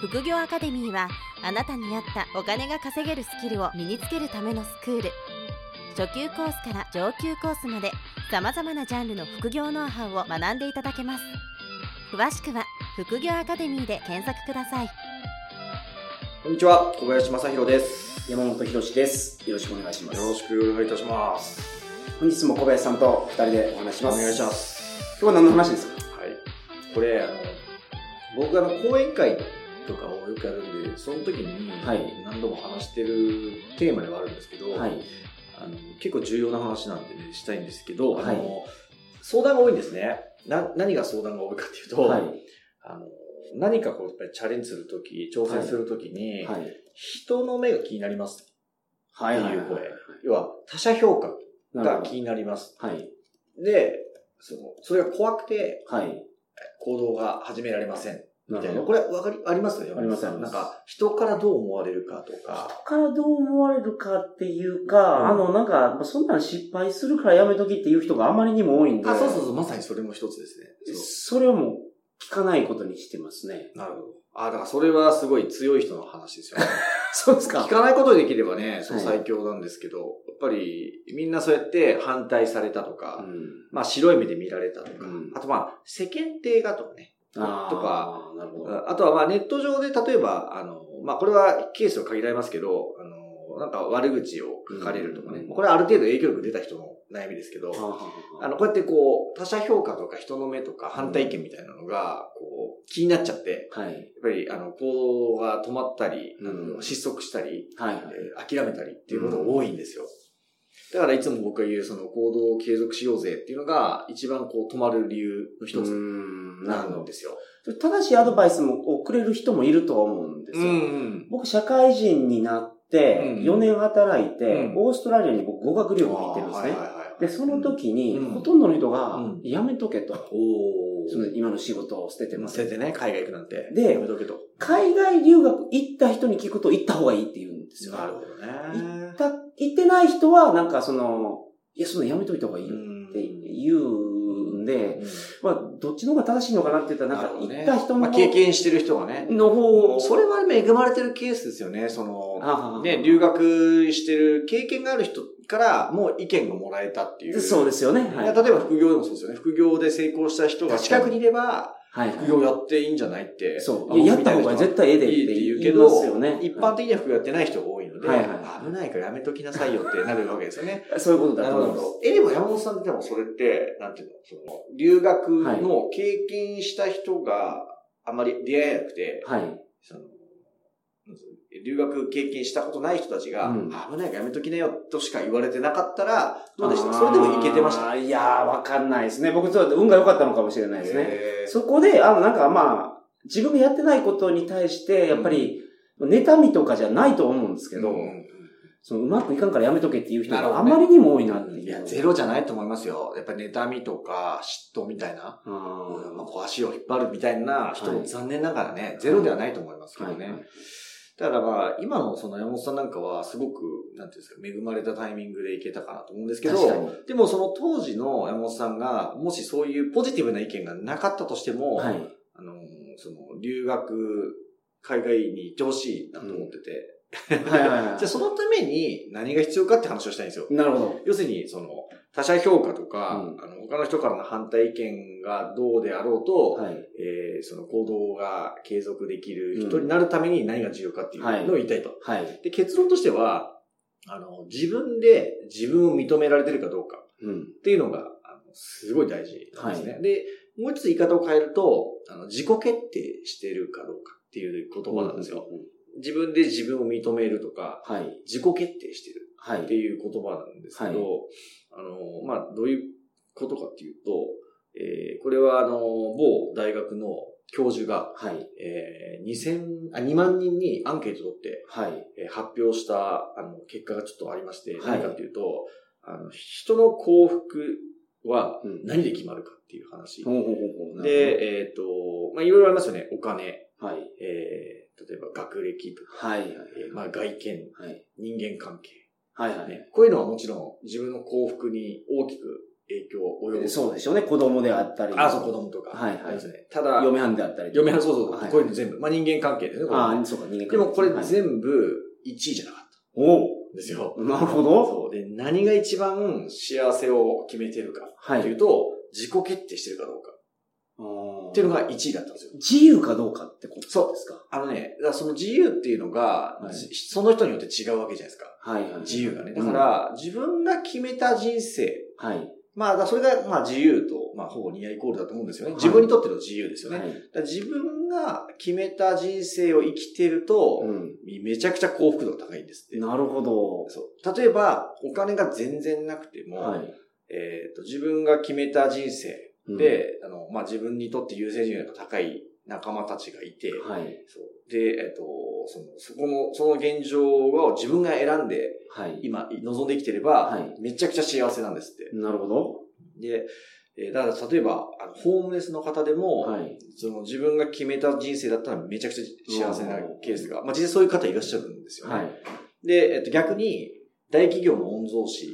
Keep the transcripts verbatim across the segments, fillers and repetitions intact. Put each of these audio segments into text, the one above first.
副業アカデミーはあなたに合ったお金が稼げるスキルを身につけるためのスクール。初級コースから上級コースまで様々なジャンルの副業ノウハウを学んでいただけます。詳しくは副業アカデミーで検索ください。こんにちは、小林正弘です。山本博史です。よろしくお願いします。よろしくお願いいたします。本日も小林さんとふたりでお話します。お願いします。今日は何の話ですか？はい、これあの僕が講演会とかをよくやるんで、その時に何度も話してるテーマではあるんですけど、はい、あの結構重要な話なんで、ね、したいんですけど、はい、あの相談が多いんですね。な何が相談が多いかっていうと、はい、あの何かこうやっぱりチャレンジするとき、挑戦するときに、はいはい、人の目が気になりますっていう声、はいはいはい、要は他者評価が気になります、はい、でそのそれが怖くて、はい、行動が始められませんみたいな。これ分かり、ありますよね。あります。なんか、人からどう思われるかとか。人からどう思われるかっていうか、うん、あの、なんか、そんなの失敗するからやめときっていう人があまりにも多いんで。あ、そうそうそう、まさにそれも一つですね。それをもう、聞かないことにしてますね。なるほど。あ、だからそれはすごい強い人の話ですよね。そうですか。聞かないことでできればね、そう最強なんですけど、はい、やっぱりみんなそうやって反対されたとか、うん、まあ白い目で見られたとか、うん、あとまあ世間体がとかね。あとか、なるほど。あとはまあネット上で例えば、あの、まあこれはケースは限られますけど、あの、なんか悪口を書かれるとかね、うん、これはある程度影響力出た人の悩みですけど、うん、あの、こうやってこう、他者評価とか人の目とか反対意見みたいなのが、こう、気になっちゃって、うん、やっぱりあの、行動が止まったり、うん、あの失速したり、うんはいえー、諦めたりっていうことが多いんですよ。だからいつも僕が言う、その行動を継続しようぜっていうのが、一番こう止まる理由の一つなんですよ。正しいアドバイスもくれる人もいると思うんですよ。うんうん、僕、社会人になって、よねん働いて、うん、オーストラリアに僕、語学留学に行ってるんですね。はいはいはい、で、その時に、うん、ほとんどの人が、うん、やめとけと。おその今の仕事を捨ててます。捨ててね、海外行くなんて。で、やめとけと。海外留学行った人に聞くと、行った方がいいって言うんですよ。なるほどね。言ってない人は、なんかその、いや、そのやめといた方がいいよって言うんで、うん、まあ、どっちの方が正しいのかなって言ったら、なんか言った人の、ねまあ、経験してる人がね。の方それは恵まれてるケースですよね。その、ね、留学してる経験がある人からもう意見がもらえたっていう。そうですよね。はい、例えば副業でもそうですよね。副業で成功した人が近くにいれば、はい、副業やっていいんじゃないって。そう。やった方が絶対ええでって言うけど、一般的には副業やってない人が多いので、はいはい、危ないからやめときなさいよってなるわけですよね。そういうことだと思います。え、でも山本さんってでもそれって、なんていうの、その、留学の経験した人があまり出会えなくて、はい、その留学経験したことない人たちが、うん、危ないからやめときなよとしか言われてなかったら、どうでした？それでもいけてました？いやー、わかんないですね。僕、ちょっと運が良かったのかもしれないですね。そこで、あの、なんかまあ、自分がやってないことに対して、やっぱり、うん、妬みとかじゃないと思うんですけど、うん、そのうまくいかんからやめとけっていう人があまりにも多いなっていう、ね。いや、ゼロじゃないと思いますよ。やっぱり妬みとか、嫉妬みたいな、うんまあ、足を引っ張るみたいな人も残念ながらね、はい、ゼロではないと思いますけどね。はいはい、だからまあ、今のその山本さんなんかはすごく、なんていうんですか、恵まれたタイミングでいけたかなと思うんですけど、でもその当時の山本さんが、もしそういうポジティブな意見がなかったとしても、はい、あの、その、留学、海外に行ってほしいなと思ってて、うん、はいはいはい、じゃあそのために何が必要かって話をしたいんですよ。なるほど。要するに、その、他者評価とか、うん、あの他の人からの反対意見がどうであろうと、はい、えー、その行動が継続できる人になるために何が重要かっていうのを言いたいと。はいはい、で結論としてはあの、自分で自分を認められてるかどうかっていうのが、うん、あのすごい大事なんですね。はい、で、もう一つ言い方を変えるとあの、自己決定してるかどうかっていう言葉なんですよ。うんうん、自分で自分を認めるとか、はい、自己決定してるっていう言葉なんですけど、はいはい、あの、まあ、どういうことかっていうと、えー、これはあの、某大学の教授が、はい、えー、にせん、あ、にまんにんにアンケート取って、はい、えー、発表したあの結果がちょっとありまして、はい、何かというと、あの、人の幸福は何で決まるかっていう話。うん、で、えっ、ー、と、まあ、いろいろありますよね。お金。はい、えー、例えば学歴とか、はいはいはい、まあ、外見、はい、人間関係、はいはい、ね。こういうのはもちろん自分の幸福に大きく影響を及ぼす。そうでしょうね。子供であったり。あ、そう、子供とか。はいはい。ですね、ただ、嫁はんであったり。嫁はん、そうそう、はいはい。こういうの全部。まあ、人間関係ですね。これああ、そうか、人間関係。でもこれ全部いちいじゃなかった。はい、おお。ですよ。なるほど。そう。で、何が一番幸せを決めてるかっていうと、はい、自己決定してるかどうか。っていうのがいちいだったんですよ。自由かどうかってことですか？そうですか。あのね、だからその自由っていうのが、はい、その人によって違うわけじゃないですか。はいはい、自由がね。だから、うん、自分が決めた人生。はい。まあ、だそれが、まあ、自由と、まあ、ほぼにやイコールだと思うんですよね。はい、自分にとっての自由ですよね。はい、だから自分が決めた人生を生きてると、うん、めちゃくちゃ幸福度が高いんですって。なるほど。そう。例えば、お金が全然なくても、はい、えっと、自分が決めた人生、で、あの、まあ、自分にとって優先順位が高い仲間たちがいて、はい。そう。で、えっと、その、そこの、その現状を自分が選んで、はい。今、望んできてれば、はい。めちゃくちゃ幸せなんですって。なるほど。で、えー、だから、例えば、あの、ホームレスの方でも、はい。その、自分が決めた人生だったらめちゃくちゃ幸せなケースが、まあ、実際そういう方いらっしゃるんですよね。はい。で、えっと、逆に、大企業の御曹司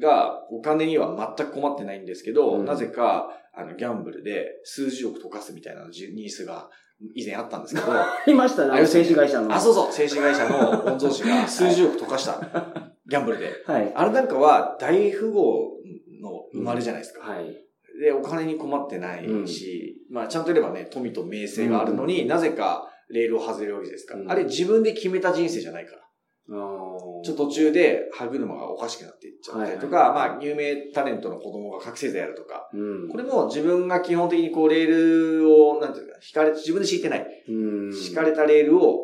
がお金には全く困ってないんですけど、うん、なぜか、あの、ギャンブルで数十億溶かすみたいなニースが以前あったんですけど。ありましたね。あの、製紙会社の。あ、そうそう。製紙会社の御曹司が数十億溶かした。ギャンブルで。はい。あれなんかは大富豪の生まれじゃないですか。うん、はい。で、お金に困ってないし、うん、まあ、ちゃんと言えばね、富と名声があるのに、うん、なぜかレールを外れるわけですから、うん。あれ自分で決めた人生じゃないから。ちょっと途中で歯車がおかしくなっていっちゃったりとか、はいはいはい、まあ、有名タレントの子供が覚醒剤やるとか、うん、これも自分が基本的にこう、レールを、なんていうか、引かれ、自分で敷いてない。うん、敷かれたレールを、こ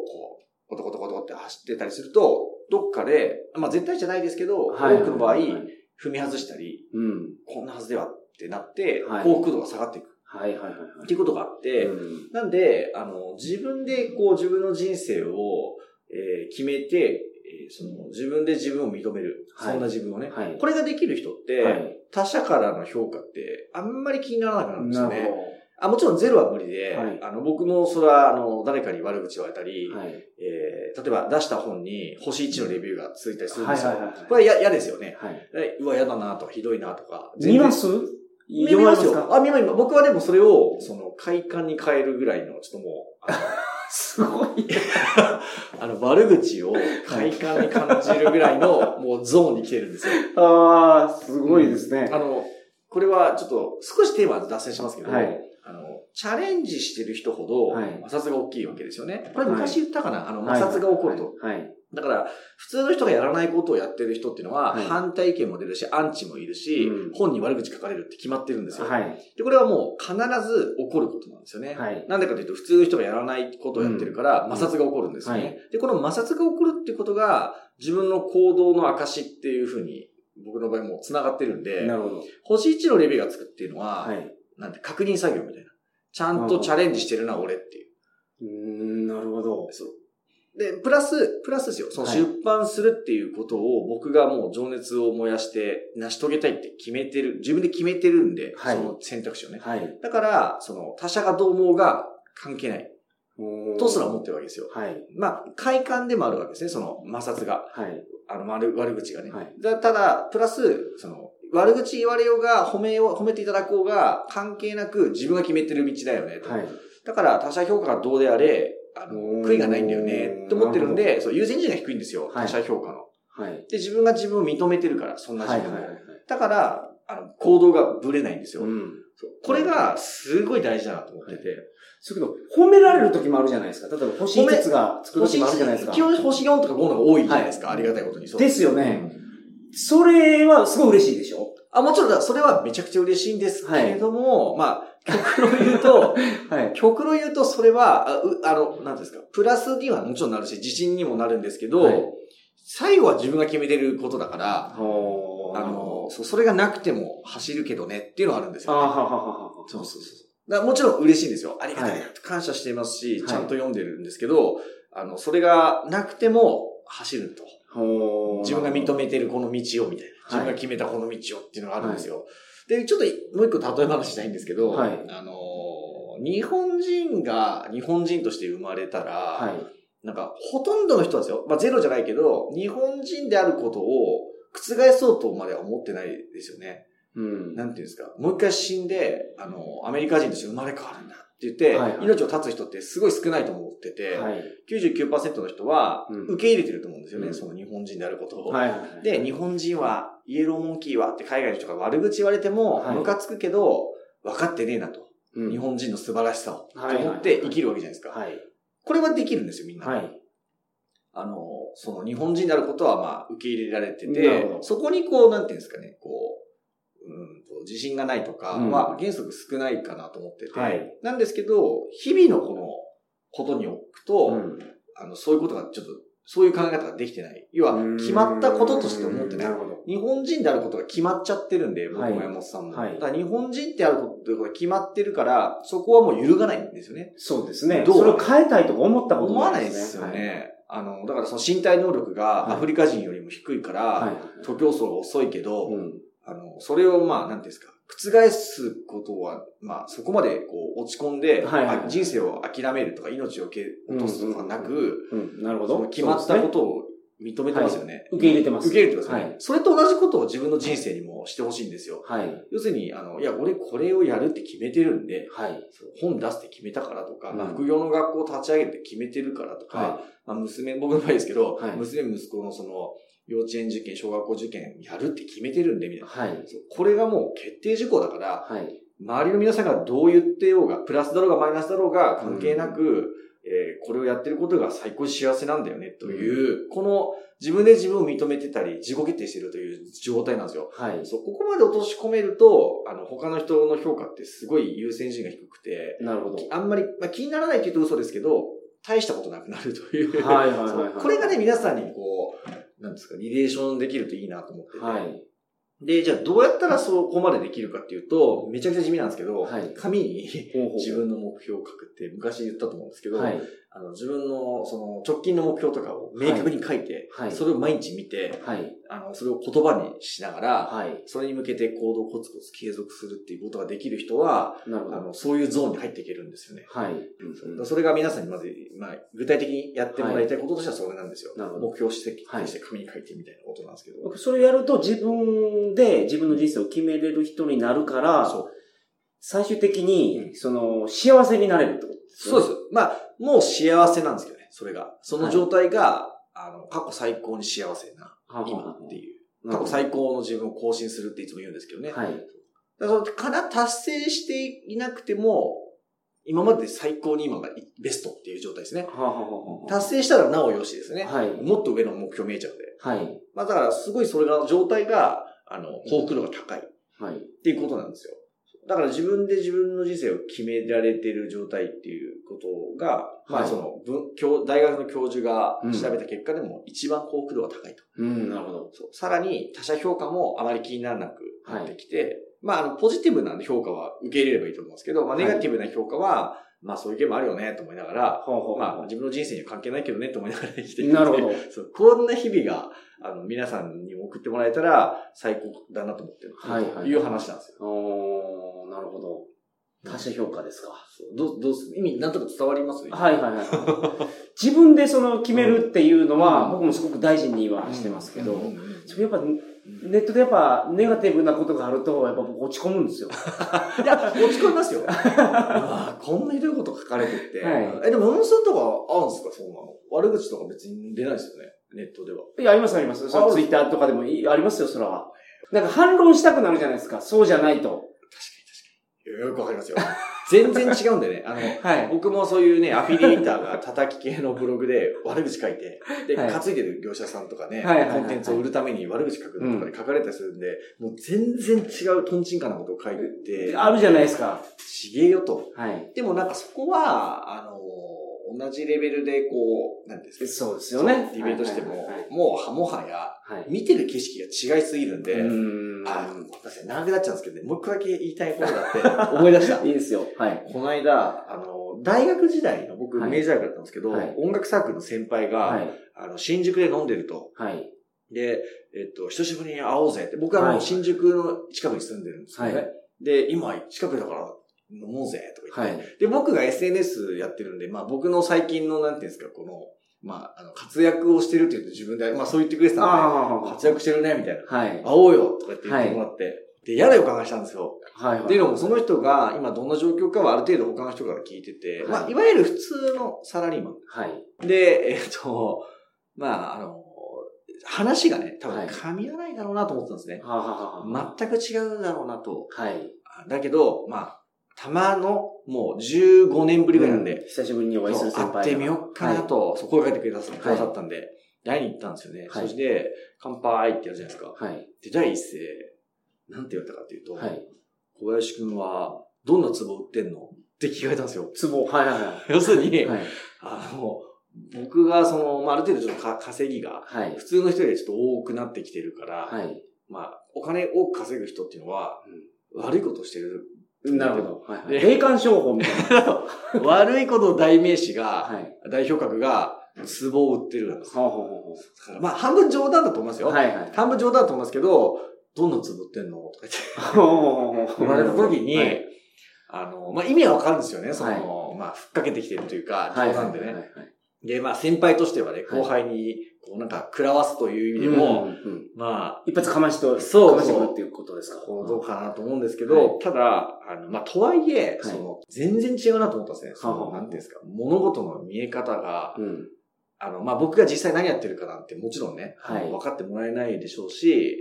う、コトコトコトって走ってたりすると、どっかで、まあ、絶対じゃないですけど、はいはいはいはい、多くの場合、踏み外したり、うん、こんなはずではってなって、はい、幸福度が下がっていく。はいはいはい、はい。っていうことがあって、うん、なんで、あの、自分でこう、自分の人生を、えー、決めて、その自分で自分を認める。はい、そんな自分をね、はい。これができる人って、はい、他者からの評価ってあんまり気にならなくなるんですよね。あ、もちろんゼロは無理で、はい、あの僕もそれはあの誰かに悪口を言ったり、はい、えー、例えば出した本に星いちのレビューがついたりするんですよ。はいはいはいはい、これは嫌ですよね。はい、うわ、嫌だなとか、ひどいなとか。見ます見ますよ。あ、見ます。僕はでもそれを、その快感に変えるぐらいの、ちょっともう、すごい。あの、悪口を快感に感じるぐらいの、もうゾーンに来てるんですよ。ああ、すごいですね、うん。あの、これはちょっと、少しテーマ脱線しますけど、はい、あの、チャレンジしてる人ほど、摩擦が大きいわけですよね。はい、これ昔言ったかな、あの、摩擦が起こると。はいはいはい、だから、普通の人がやらないことをやってる人っていうのは、はい、反対意見も出るし、アンチもいるし、うん、本に悪口書かれるって決まってるんですよ。はい、で、これはもう必ず起こることなんですよね。はい、なんでかというと、普通の人がやらないことをやってるから、摩擦が起こるんですよね、うんうんはい。で、この摩擦が起こるってことが、自分の行動の証っていうふうに、僕の場合も繋がってるんで、なるほど。星いちのレビューがつくっていうのは、はい、なんて確認作業みたいな。ちゃんとチャレンジしてるな、俺っていう。うーん、なるほど。そう。で、プラス、プラスですよ。その出版するっていうことを僕がもう情熱を燃やして成し遂げたいって決めてる、自分で決めてるんで、はい、その選択肢をね。はい、だから、その他者がどう思うが関係ない。とすら思ってるわけですよ。はい、まあ、快感でもあるわけですね、その摩擦が。はい、あの悪、悪口がね。はい、だただ、プラス、その、悪口言われようが、褒めよう、褒めていただこうが、関係なく自分が決めてる道だよね。はい、だから、他者評価がどうであれ、あの、悔いがないんだよね、と思ってるんで、そう、優先順位が低いんですよ、はい、他者評価の。はい。で、自分が自分を認めてるから、そんな自分を、はいはいはい。だから、あの、行動がぶれないんですよ。うん。そう。これが、すごい大事だなと思ってて。はい、そういうこと、褒められる時もあるじゃないですか。例えば、星いつつがつく時もあるじゃないですか。基本星よんとかごのが多いじゃないですか、はい、ありがたいことに。そうですよね。うん、それは、すごい嬉しいでしょ？あ、もちろん、それはめちゃくちゃ嬉しいんですけれども、はい、まあ、極論言うと、はい、極論言うと、それは、あ、う、あの、なんですか、プラスにはもちろんなるし、自信にもなるんですけど、はい、最後は自分が決めてることだから、あの、それがなくても走るけどねっていうのはあるんですよ、ね。ああ、はははは。そうそうそう。だもちろん嬉しいんですよ。ありがたいなと感謝していますし、はい、ちゃんと読んでるんですけど、あの、それがなくても走ると。自分が認めてるこの道をみたいな。自分が決めたこの道をっていうのがあるんですよ。はい、で、ちょっともう一個例え話したいんですけど、はい、あの、日本人が日本人として生まれたら、はい、なんかほとんどの人はですよ。まあゼロじゃないけど、日本人であることを覆そうとまでは思ってないですよね。うん、なんていうんですか。もう一回死んで、あの、アメリカ人として生まれ変わるんだ。って言って、はいはい、命を絶つ人ってすごい少ないと思ってて、はい、きゅうじゅうきゅうパーセント の人は受け入れてると思うんですよね、うん、その日本人であることを、はいはいはい。で、日本人はイエローモンキーはって海外の人が悪口言われてもムカつくけど、分かってねえなと、うん。日本人の素晴らしさをと思って生きるわけじゃないですか。はいはいはい、これはできるんですよ、みんな。はい、あの、その日本人であることはまあ受け入れられてて、そこにこう、なんていうんですかね、こう、うんと自信がないとかは原則少ないかなと思ってて、うんはい、なんですけど日々のこのことに置くと、うん、あのそういうことがちょっとそういう考え方ができてない、要は決まったこととして思ってない、日本人であることが決まっちゃってるんで、僕も山本さんも、はい、だから日本人ってあることが決まってるからそこはもう揺るがないんですよね。そうですね。どうそれを変えたいとか思ったことないですね。思わないですよね。はい、あのだからその身体能力がアフリカ人よりも低いから、はい、徒競走が遅いけど、うん、あの、それをまあ、なんていうんですか、覆すことは、まあ、そこまでこう落ち込んで、はいはいはい、人生を諦めるとか、命を落とすとかなく、うんうんうん、なるほど。決まったことを認めてますよね。はい、受け入れてます。受け入れてますよね、はい。それと同じことを自分の人生にもしてほしいんですよ。はい、要するに、あの、いや、俺これをやるって決めてるんで、はい、本出すって決めたからとか、うん、副業の学校を立ち上げるって決めてるからとか、はい、まあ、娘、僕の場合ですけど、はい、娘、息子のその、幼稚園受験、小学校受験やるって決めてるんでみたいな、はい、これがもう決定事項だから、はい、周りの皆さんがどう言ってようがプラスだろうがマイナスだろうが関係なく、うん、えー、これをやってることが最高に幸せなんだよねという、うん、この自分で自分を認めてたり自己決定してるという状態なんですよ、はい、そう、ここまで落とし込めるとあの他の人の評価ってすごい優先順位が低くて、なるほど、あんまり、まあ、気にならないって言うと嘘ですけど大したことなくなるという、はいはいはいはい、これがね皆さんにこうなんですか、リレーションできるといいなと思ってて、はい、で、じゃあどうやったらそこまでできるかっていうと、めちゃくちゃ地味なんですけど、はい、紙に自分の目標を書くって昔言ったと思うんですけど、はい、あの自分のその直近の目標とかを明確に書いて、はい、それを毎日見て、はい、あのそれを言葉にしながら、はい、それに向けて行動をコツコツ継続するっていうことができる人は、なるほど、あのそういうゾーンに入っていけるんですよね。はい、うん、それが皆さんにまず、まあ、具体的にやってもらいたいこととしてはそれなんですよ。はい、目標を設定して紙に書いてみたいなことなんですけど、はい、それをやると自分で自分の人生を決めれる人になるから、最終的にその幸せになれるってことですよね。そうです。まあもう幸せなんですけどね。それがその状態が、はい、あの過去最高に幸せな今っていう、過去最高の自分を更新するっていつも言うんですけどね。はい。だからその達成していなくても今まで最高に今がベストっていう状態ですね。はあはあはあ、達成したらなおよしですね。はい。もっと上の目標見えちゃうんで。はい。まあだからすごいそれが状態があの幸福度が高い、うん、はい、っていうことなんですよ。だから自分で自分の人生を決められてる状態っていうことが、はい、まあその文大学の教授が調べた結果でも一番幸福度が高いと。うん、なるほど。そう。さらに他者評価もあまり気にならなくなってきて、はい、まあ、あの、ポジティブな評価は受け入れればいいと思うんですけど、まあ、ネガティブな評価は、はい、まあ、そういう意見もあるよね、と思いながら、ほうほうほう、まあ、自分の人生には関係ないけどね、と思いながら生きていく。なるほど。そう。こんな日々が、あの、皆さんに送ってもらえたら、最高だなと思ってる。はい、はい。という話なんですよ。おー、なるほど。他者評価ですか。そう。どう、どうする？意味、なんとか伝わりますね。はいはいはい。自分でその、決めるっていうのは、うん、僕もすごく大事にはしてますけど、うんうんうんうん、それやっぱ、ネットでやっぱネガティブなことがあるとやっぱ落ち込むんですよ。いや落ち込みますよ。あこんなひどいこと書かれてって。はい、えでも山本さんとかあるんですか、そんなの。悪口とか別に出ないですよね、ネットでは。いやありますあります。ツイッターとかでもいいありますよ、それは。なんか反論したくなるじゃないですか。そうじゃないと。確かに確かに。よくわかりますよ。全然違うんでね。あの、はい、僕もそういうね、アフィリエーターが叩き系のブログで悪口書いて、で、はい、担いでる業者さんとかね、はい、コンテンツを売るために悪口書くのとかで書かれたりするんで、うん、もう全然違うトンチンカンなことを書いてて。あるじゃないですか。ちげえよと。はい。でもなんかそこは、あの、同じレベルでこう、なんですか、そうですよね。リベートしても、はいはいはい、もうはもはや、見てる景色が違いすぎるんで、はい、あの、確かに長くなっちゃうんですけどね、もう一個だけ言いたいことがあって、思い出した。いいですよ。はい。この間、あの、大学時代の僕、はい、明治大学だったんですけど、はい、音楽サークルの先輩が、はい、あの、新宿で飲んでると。はい。で、えっと、久しぶりに会おうぜって、僕はもう新宿の近くに住んでるんですよね。はい、で、今、近くだから、飲もうぜ、とか言って、はい。で、僕が エスエヌエス やってるんで、まあ僕の最近の、なんていうんですか、この、まあ、あの、活躍をしてるって言って自分で、まあそう言ってくれてたんで、活躍してるね、みたいな。はい。会おうよ、とかって言ってもらって、はい、で、嫌だよ、考えしたんですよ。はい、はい。っていうのも、その人が、今どんな状況かはある程度他の人から聞いてて、はい、まあ、いわゆる普通のサラリーマン。はい。で、えー、っと、まあ、あの、話がね、多分噛み合わないだろうなと思ってたんですね。はい、ははは全く違うだろうなと。はい。だけど、まあ、たまの、もうじゅうごねんぶりぐらいなんで、うん、久しぶりにお会いする先輩。会ってみようかなと、はい、そこをかけてくださったんで、はい、会いに行ったんですよね。はい、そして、乾杯ってやるじゃないですか。はい、で、第一声、なんて言われたかっていうと、はい、小林くんは、どんな壺売ってんのって聞かれたんですよ。壺。はいはいはい。要するに、はい、あの、僕がその、まあ、ある程度ちょっと稼ぎが、はい、普通の人よりちょっと多くなってきてるから、はい、まあ、お金多く稼ぐ人っていうのは、うん、悪いことしてる。なるほど。はい、はい。霊感商法みたいな。悪いことの代名詞が、はい、代表格が、壺を売ってるなんですよ。ははははまあ、半分冗談だと思いますよ。はいはい。半分冗談だと思いますけど、どんな壺売ってんのとか言って。言われた時に、はい、あの、まあ、意味はわかるんですよね。その、はい、まあ、ふっかけてきてるというか、冗談でね。はいはいはいはいで、まあ、先輩としてはね、後輩に、こう、なんか、食らわすという意味でも、うんうんうん、まあ、一発かましと、そう、かましてくるっていうことですか。そう、どうかなと思うんですけど、はい、ただ、あの、まあ、とはいえ、はい、その、全然違うなと思ったんですね。その、なんていうんですか、物事の見え方が、うん、あの、まあ、僕が実際何やってるかなんて、もちろんね、はい、分かってもらえないでしょうし、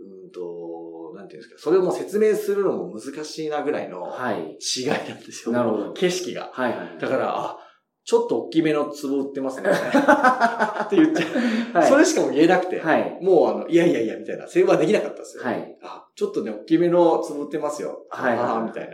うんと、なんていうんですか、それをもう説明するのも難しいなぐらいの、違いなんですよ。はい、なるほど。景色が。はいはい。だから、あちょっと大きめの壺売ってますね。って言っちゃう、はい。それしかも言えなくて。はい、もうあの、いやいやいや、みたいな。セーブはできなかったですよ。はい、あちょっとね、大きめの壺売ってますよ。はい、ああ、みたい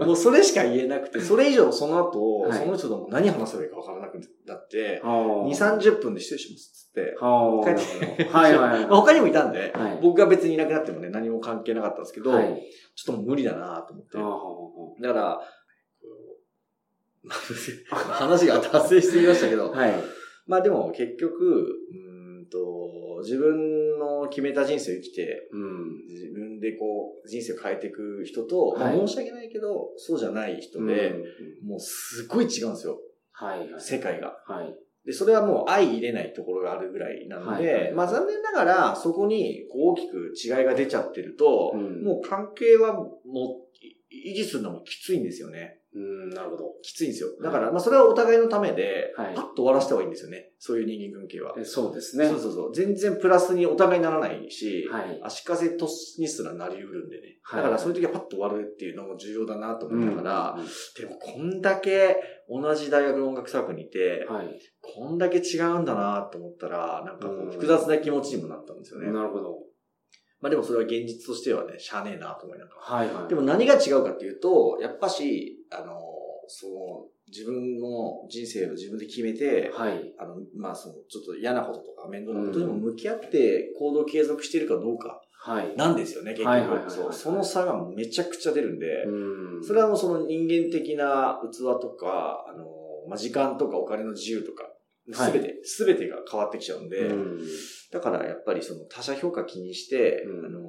な。もうそれしか言えなくて、それ以上その後、はい、その人とも何話せばいいかわからなくなって、にじゅう、さんじゅっぷんで失礼します。つって。帰ってはいはい、はい、他にもいたんで、はい、僕が別にいなくなってもね、何も関係なかったんですけど、はい、ちょっともう無理だなと思って。だから、話が達成していましたけど、はい、まあでも結局うんと自分の決めた人生を生きて、うん、自分でこう人生を変えていく人と、はいまあ、申し訳ないけどそうじゃない人で、うん、もうすごい違うんですよ、はいはい、世界が、はい、でそれはもう相入れないところがあるぐらいなので、はいはい、まあ残念ながらそこに大きく違いが出ちゃってると、うん、もう関係はもう維持するのもきついんですよね。うん、なるほど。きついんですよ。だから、はい、まあ、それはお互いのためで、はい、パッと終わらせた方がいいんですよね。そういう人間関係は。えそうですね。そうそうそう。全然プラスにお互いにならないし、はい、足かせとにすらなりうるんでね。はい、だから、そういう時はパッと終わるっていうのも重要だなと思ったから、うん、でも、こんだけ同じ大学の音楽サークルにいて、はい、こんだけ違うんだなと思ったら、なんかこう、複雑な気持ちにもなったんですよね。うん、なるほど。まあでもそれは現実としてはね、しゃあねえなと思いながら。はいはい。でも何が違うかっていうと、やっぱし、あの、その、自分の人生を自分で決めて、はい。あの、まあその、ちょっと嫌なこととか面倒なことにも向き合って行動を継続しているかどうか。はい。なんですよね、結局。そう。その差がめちゃくちゃ出るんで、うん。それはもうその人間的な器とか、あの、まあ時間とかお金の自由とか。すべて、す、は、べ、い、てが変わってきちゃうんで、うん、だからやっぱりその他者評価気にして、うん、あの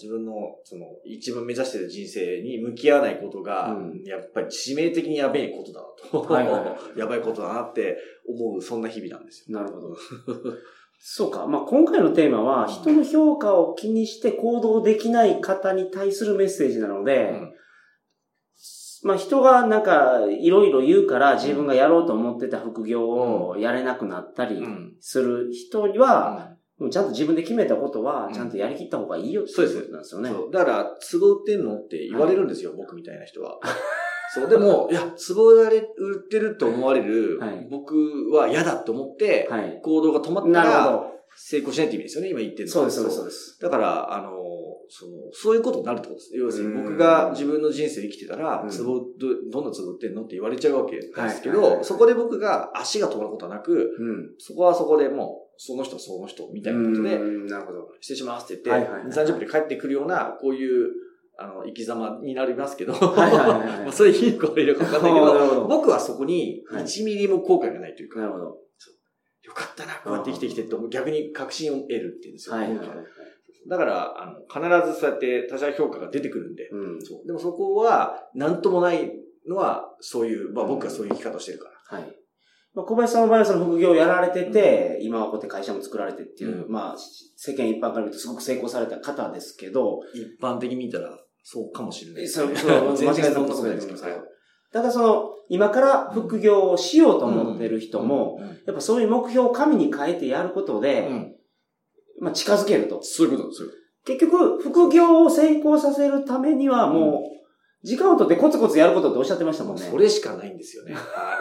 自分のその一番目指してる人生に向き合わないことが、うん、やっぱり致命的にやべえことだなと、はいはいはい、やばいことだなって思うそんな日々なんですよ。なるほど。そうか。まあ、今回のテーマは、人の評価を気にして行動できない方に対するメッセージなので。うんまあ人がなんかいろいろ言うから自分がやろうと思ってた副業をやれなくなったりする人には、ちゃんと自分で決めたことはちゃんとやりきった方がいいよっていうことなんですよね。うんうん、そうです。そう。だから、壺売ってんのって言われるんですよ、はい、僕みたいな人は。そう、でも、いや、壺売ってると思われる、はい、僕は嫌だと思って、行動が止まったら、はい成功しないって意味ですよね、今言ってるのは。そうです、そうです。だから、あの、その、そういうことになるってことです。要するに僕が自分の人生生きてたら、ツボ、どんなツボってんのって言われちゃうわけですけど、そこで僕が足が止まることはなく、うん、そこはそこでもう、その人はその人みたいなことで、なるほど。してしますって言って、にじゅう、さんじゅっぷんで帰ってくるような、こういう、あの、生き様になりますけど、それいいのか悪いのか分かんないけど、僕はそこにいちミリも後悔がないというか、はい、なるほど。よかったな、こうやって生きてきてって、逆に確信を得るっていうんですよ。はいはいはい、だからあの、必ずそうやって他者評価が出てくるんで、うん、そうでもそこは何ともないのは、そういう、まあ、僕はそういう生き方をしてるから。うん、はい、まあ、小林さんの場合はその副業をやられてて、うん、今はこうやって会社も作られてっていう、うん、まあ、世間一般から見るとすごく成功された方ですけど、一般的に見たらそうかもしれないですね。そう、そう、間違いなくそうですけど。ただその、今から副業をしようと思ってる人も、やっぱそういう目標を紙に変えてやることで、まあ近づけると。そういうことですよ。結局、副業を成功させるためにはもう、時間をとってコツコツやることっておっしゃってましたもんね。それしかないんですよね。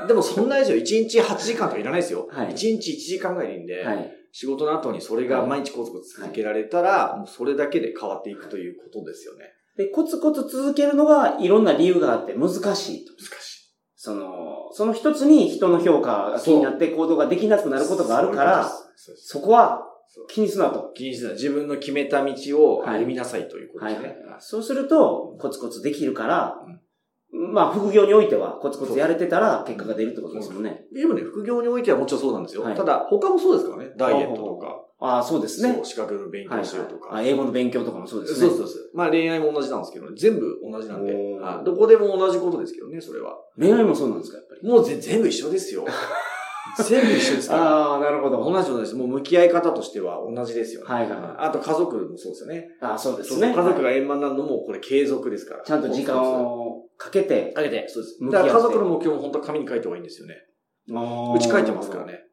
でもそんな以上いちにちはちじかんとかいらないですよ。はい、いちにちいちじかんぐらいでいいんで、はい、仕事の後にそれが毎日コツコツ続けられたら、はい、もうそれだけで変わっていくということですよね。で、コツコツ続けるのがいろんな理由があって難しいと。難しい。その、その一つに人の評価が気になって行動ができなくなることがあるから、そ, そこは気にすなと。気にすな。自分の決めた道を歩みなさいということですね。はいはいはい、そうすると、コツコツできるから、うん、まあ、副業においてはコツコツやれてたら結果が出るってことですもんね。でもね、副業においてはもちろんそうなんですよ。はい、ただ、他もそうですからね。ダイエットとか。ああ、そうですね。そう、資格の勉強しようとか。はいはい、あ、英語の勉強とかもそうですね。そうそうそう。まあ恋愛も同じなんですけど、ね、全部同じなんで、あ、どこでも同じことですけどね、それは。恋愛もそうなんですか、やっぱり。もう全全部一緒ですよ。全部一緒ですから。ああ、なるほど。同じ同じです。もう向き合い方としては同じですよね。はいはいはい。あと家族もそうですよね。ああ、そうですね。家族が円満になるのもこれ継続ですから。ちゃんと時間をかけて。かけて。そうです。だから家族の目標も本当は紙に書いた方がいいんですよね。ああ。うち書いてますからね。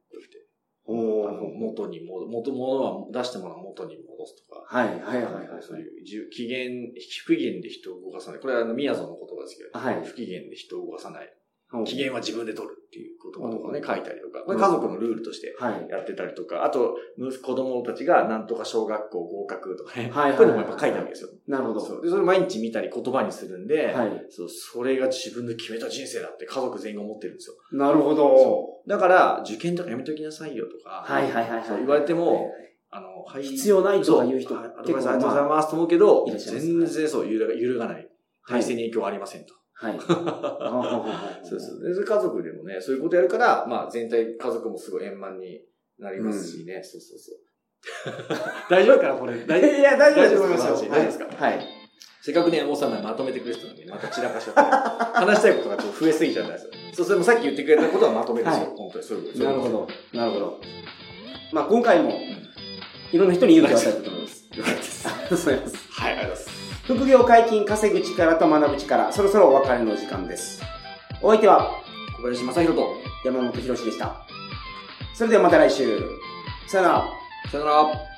おあの元に戻、元物は出したものは元に戻すとか。はい、はい、はい。そういう、期限、不機嫌で人を動かさない。これはあの、みやぞんの言葉ですけど、はい、不機嫌で人を動かさない。期限は自分で取るっていう言葉とかね、書いたりとか、これ家族のルールとしてやってたりとか、あと、子供たちがなんとか小学校合格とかね、こういうのもやっぱ書いてあるわけですよ。なるほど。それ毎日見たり言葉にするんで、それが自分で決めた人生だって家族全員が思ってるんですよ。なるほど。だから、受験とかやめときなさいよとか、言われても、あの、必要ないとか言う人は、ありがとうございますと思うけど、全然そう、揺るがない。体制に影響はありませんと。はい。そうそう。家族でもね、そういうことやるから、まあ全体、家族もすごい円満になりますしね。うん、そうそうそう。大丈夫かなこれ。いや、大丈夫です。大丈夫ですか、はい。せっかくね、もうさんまいまとめてくれてたのに、また散らかしちゃって。話したいことがちょっと増えすぎちゃったんですよ。そう、それもさっき言ってくれたことはまとめるんですよ。本当に。そういうこと。なるほど。なるほど。まあ今回も、いろんな人に勇気を与えたと思います。よかったです。ありがとうございます。はい、ありがとうございます。副業解禁、稼ぐ力と学ぶ力、そろそろお別れの時間です。お相手は、小林正弘と山本博史でした。それではまた来週。さよなら。さよなら。